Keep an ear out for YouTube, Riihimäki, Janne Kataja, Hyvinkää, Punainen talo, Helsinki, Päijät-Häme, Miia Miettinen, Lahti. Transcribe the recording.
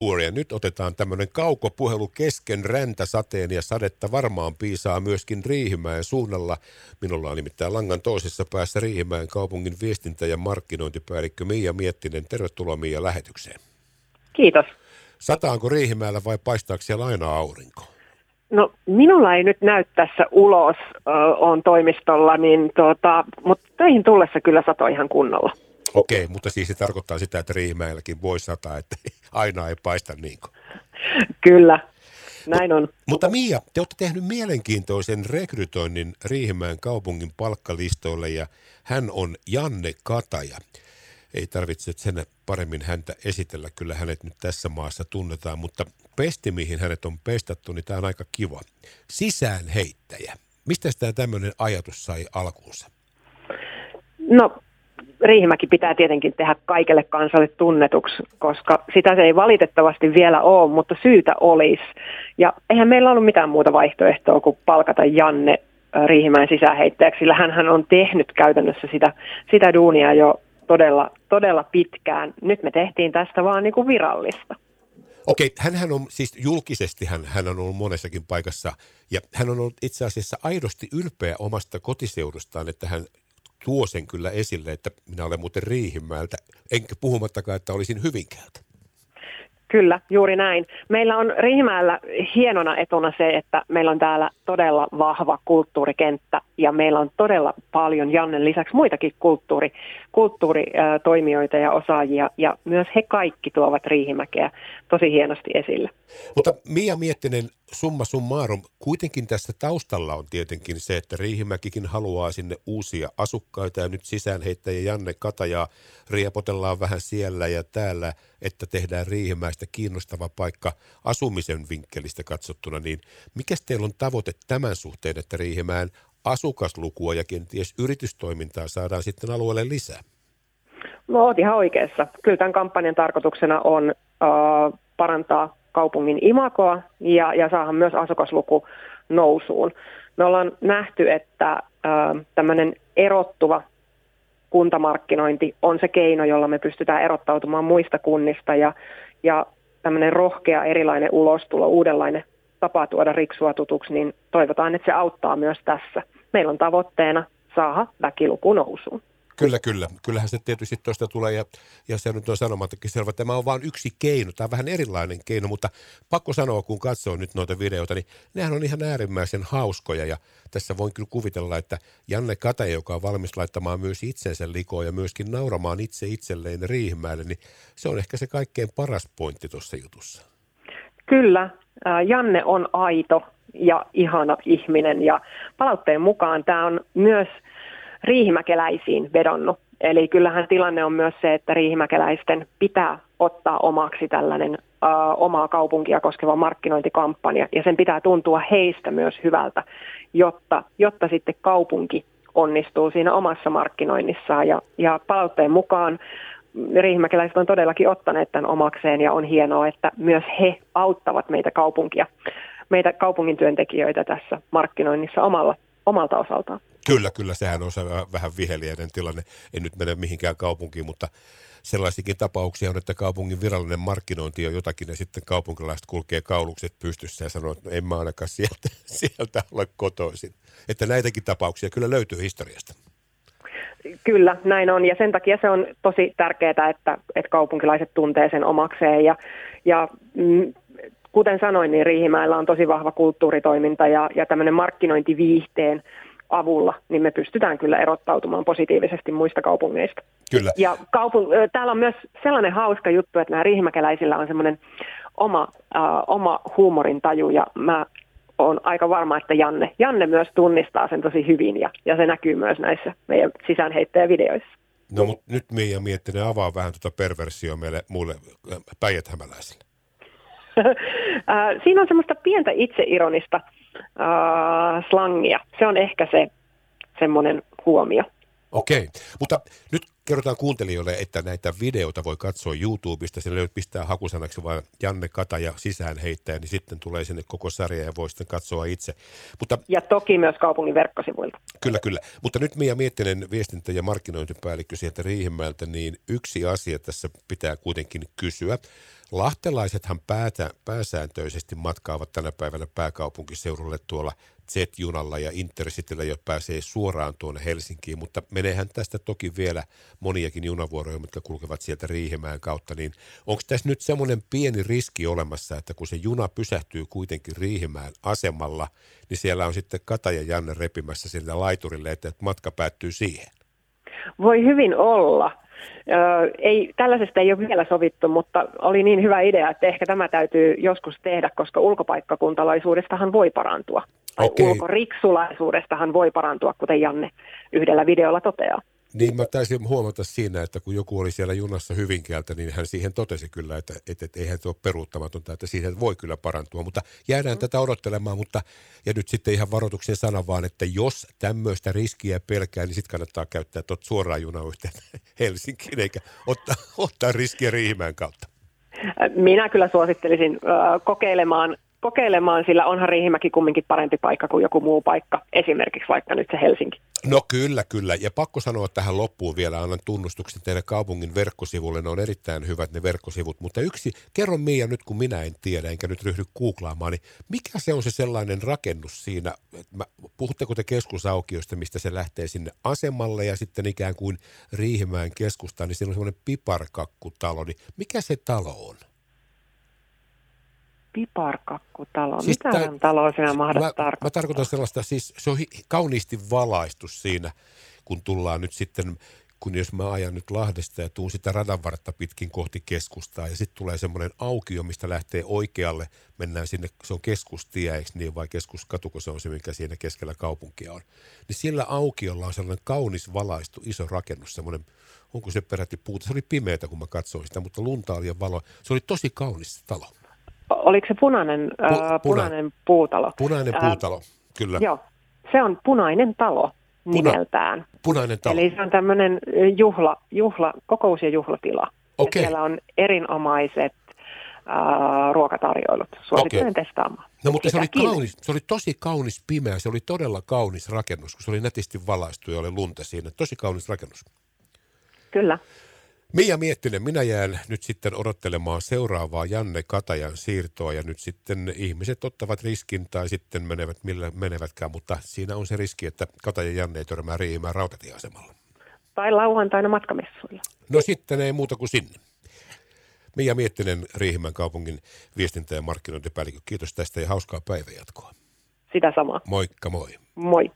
Ja nyt otetaan tämmöinen kaukopuhelu kesken räntäsateen, ja sadetta varmaan piisaa myöskin Riihimäen suunnalla. Minulla on nimittäin langan toisessa päässä Riihimäen kaupungin viestintä- ja markkinointipäällikkö Miia Miettinen. Tervetuloa Miia lähetykseen. Kiitos. Sataanko Riihimäellä vai paistaako siellä aina aurinko? No minulla ei nyt näy tässä ulos, on toimistolla, niin mutta töihin tullessa kyllä satoi ihan kunnolla. Okei, mutta siis se tarkoittaa sitä, että Riihimäelläkin voi sataa, että aina ei paista niin kuin. Kyllä, näin on. Mutta Miia, te olette tehnyt mielenkiintoisen rekrytoinnin Riihimäen kaupungin palkkalistoille, ja hän on Janne Kataja. Ei tarvitse sen paremmin häntä esitellä, kyllä hänet nyt tässä maassa tunnetaan, mutta pesti, mihin hänet on pestattu, niin tämä on aika kiva. Sisäänheittäjä. Mistä tämä tämmöinen ajatus sai alkuunsa? No, Riihimäki pitää tietenkin tehdä kaikelle kansalle tunnetuksi, koska sitä se ei valitettavasti vielä ole, mutta syytä olisi. Ja eihän meillä ollut mitään muuta vaihtoehtoa kuin palkata Janne Riihimäen sisäänheittäjäksi, sillä hänhän on tehnyt käytännössä sitä duunia jo todella pitkään. Nyt me tehtiin tästä vaan niin kuin virallista. Okei, hänhän on siis julkisesti, hän on ollut monessakin paikassa, ja hän on ollut itse asiassa aidosti ylpeä omasta kotiseudustaan, että hän tuo sen kyllä esille, että minä olen muuten Riihimäeltä, enkä puhumattakaan, että olisin Hyvinkäältä. Kyllä, juuri näin. Meillä on Riihimäellä hienona etuna se, että meillä on täällä todella vahva kulttuurikenttä, ja meillä on todella paljon Jannen lisäksi muitakin kulttuuritoimijoita ja osaajia, ja myös he kaikki tuovat Riihimäkeä tosi hienosti esille. Mutta Miia Miettinen, summa summarum, kuitenkin tässä taustalla on tietenkin se, että Riihimäkikin haluaa sinne uusia asukkaita, ja nyt sisäänheittäjä Janne Katajaa riepotellaan vähän siellä ja täällä, että tehdään Riihimäistä kiinnostava paikka asumisen vinkkelistä katsottuna, niin mikäs teillä on tavoite tämän suhteen, että Riihimäen asukaslukua ja kenties yritystoimintaa saadaan sitten alueelle lisää? No oot ihan oikeassa. Kyllä tämän kampanjan tarkoituksena on parantaa kaupungin imagoa ja saada myös asukasluku nousuun. Me ollaan nähty, että tämmöinen erottuva kuntamarkkinointi on se keino, jolla me pystytään erottautumaan muista kunnista, ja tämmöinen rohkea erilainen ulostulo, uudenlainen tapa tuoda riksua tutuksi, niin toivotaan, että se auttaa myös tässä. Meillä on tavoitteena saada väkiluku nousuun. Kyllä. Kyllähän se tietysti tuosta tulee, ja se nyt on sanomattakin selvä, että tämä on vain yksi keino. Tämä on vähän erilainen keino, mutta pakko sanoa, kun katsoo nyt noita videoita, niin nehän on ihan äärimmäisen hauskoja, ja tässä voin kyllä kuvitella, että Janne Kataja, joka on valmis laittamaan myös itsensä likoon ja myöskin nauramaan itse itselleen Riihimäelle, niin se on ehkä se kaikkein paras pointti tuossa jutussa. Kyllä, Janne on aito ja ihana ihminen, ja palautteen mukaan tämä on myös riihimäkeläisiin vedonnut. Eli kyllähän tilanne on myös se, että riihimäkeläisten pitää ottaa omaksi tällainen omaa kaupunkia koskeva markkinointikampanja, ja sen pitää tuntua heistä myös hyvältä, jotta sitten kaupunki onnistuu siinä omassa markkinoinnissaan. Ja palautteen mukaan riihimäkeläiset on todellakin ottaneet tämän omakseen, ja on hienoa, että myös he auttavat meitä kaupungin työntekijöitä tässä markkinoinnissa omalta osaltaan. Kyllä, sehän on se vähän viheliäinen tilanne. En nyt mene mihinkään kaupunkiin, mutta sellaisikin tapauksia on, että kaupungin virallinen markkinointi on jotakin, ja sitten kaupunkilaiset kulkee kaulukset pystyssä ja sanoo, että en mä ainakaan sieltä ole kotoisin. Että näitäkin tapauksia kyllä löytyy historiasta. Kyllä, näin on, ja sen takia se on tosi tärkeää, että kaupunkilaiset tuntee sen omakseen, ja kuten sanoin, niin Riihimäellä on tosi vahva kulttuuritoiminta, ja tämmöinen markkinointiviihteen avulla, niin me pystytään kyllä erottautumaan positiivisesti muista kaupungeista. Kyllä. Ja täällä on myös sellainen hauska juttu, että nämä riihimäkeläisillä on semmoinen oma huumorintaju, ja mä oon aika varma, että Janne myös tunnistaa sen tosi hyvin, ja se näkyy myös näissä meidän sisäänheittäjävideoissa. No mutta nyt Miia Miettinen avaa vähän tuota perversioa meille muille päijät-hämäläisille. Siinä on semmoista pientä itseironista slangia. Se on ehkä semmoinen huomio. Okei, mutta nyt Kerrotaan kuuntelijoille, että näitä videoita voi katsoa YouTubesta. Siellä pistää hakusanaksi vain Janne Kataja sisäänheittäjä, niin sitten tulee sinne koko sarja ja voi sitten katsoa itse. Mutta, ja toki myös kaupungin verkkosivuilta. Kyllä, kyllä. Mutta nyt Miia Miettinen, viestintä- ja markkinointipäällikkö sieltä Riihimäeltä, niin yksi asia tässä pitää kuitenkin kysyä. Lahtelaisethan pääsääntöisesti matkaavat tänä päivänä pääkaupunkiseudulle tuolla Z-junalla ja Intercityllä, jo pääsee suoraan tuonne Helsinkiin, mutta meneehän tästä toki vielä moniakin junavuoroja, jotka kulkevat sieltä Riihimäen kautta, niin onko tässä nyt semmoinen pieni riski olemassa, että kun se juna pysähtyy kuitenkin Riihimäen asemalla, niin siellä on sitten Kataja Janne repimässä sillä laiturille, että matka päättyy siihen? Voi hyvin olla. Ei, tällaisesta ei ole vielä sovittu, mutta oli niin hyvä idea, että ehkä tämä täytyy joskus tehdä, koska ulkopaikkakuntalaisuudestahan voi parantua. Okay. Ulkoriksulaisuudestahan voi parantua, kuten Janne yhdellä videolla toteaa. Niin mä taisin huomata siinä, että kun joku oli siellä junassa Hyvinkäältä, niin hän siihen totesi kyllä, että eihän se ole peruuttamatonta, että siihen voi kyllä parantua. Mutta jäädään tätä odottelemaan, mutta ja nyt sitten ihan varoituksen sanan vaan, että jos tämmöistä riskiä pelkää, niin sitten kannattaa käyttää tuot suoraan junayhteyttä Helsinkiin, eikä ottaa riskiä Riihimäen kautta. Minä kyllä suosittelisin kokeilemaan, sillä onhan Riihimäki kumminkin parempi paikka kuin joku muu paikka, esimerkiksi vaikka nyt se Helsinki. No kyllä, kyllä. Ja pakko sanoa tähän loppuun vielä, annan tunnustuksen teidän kaupungin verkkosivulle. Ne on erittäin hyvät ne verkkosivut, mutta kerro Miia nyt, kun minä en tiedä, enkä nyt ryhdy googlaamaan, niin mikä se on se sellainen rakennus siinä, puhutteko te keskusaukiosta, mistä se lähtee sinne asemalle ja sitten ikään kuin Riihimäen keskustaan, niin siinä on semmoinen piparkakkutalo, niin mikä se talo on? Piparkakkutalo. Siis Mitähän taloa sinä mahdat tarkoittaa? Mä tarkoitan sellaista, siis se on kauniisti valaistu siinä, kun tullaan nyt sitten, kun jos mä ajan nyt Lahdesta ja tuun sitä radanvartta pitkin kohti keskustaa ja sitten tulee semmoinen aukio, mistä lähtee oikealle, mennään sinne, se on keskustie, eikö niin, vai keskuskatu, kun se on se, mikä siinä keskellä kaupunkia on. Niin sillä aukiolla on sellainen kaunis valaistu iso rakennus, semmoinen, onko se peräti puuta, se oli pimeätä, kun mä katsoin sitä, mutta lunta oli ja valo, se oli tosi kaunis talo. Oliko se punainen puutalo? Punainen puutalo, kyllä. Joo, se on Punainen talo nimeltään. Punainen talo. Eli se on tämmöinen kokous- ja juhlatila. Okay. Ja siellä on erinomaiset ruokatarjoilut. Suosittelen testaamaan. No mutta se oli tosi kaunis pimeä, se oli todella kaunis rakennus, kun se oli nätisti valaistu ja oli lunta siinä. Tosi kaunis rakennus. Kyllä. Miia Miettinen, minä jään nyt sitten odottelemaan seuraavaa Janne Katajan siirtoa ja nyt sitten ihmiset ottavat riskin tai sitten menevätkään, mutta siinä on se riski, että Kataja Janne ei törmää Riihimäen rautatieasemalla. Tai lauantaina matkamessuilla. No sitten ei muuta kuin sinne. Miia Miettinen, Riihimäen kaupungin viestintä- ja markkinointipäällikkö, kiitos tästä ja hauskaa päivänjatkoa. Sitä samaa. Moikka moi. Moi.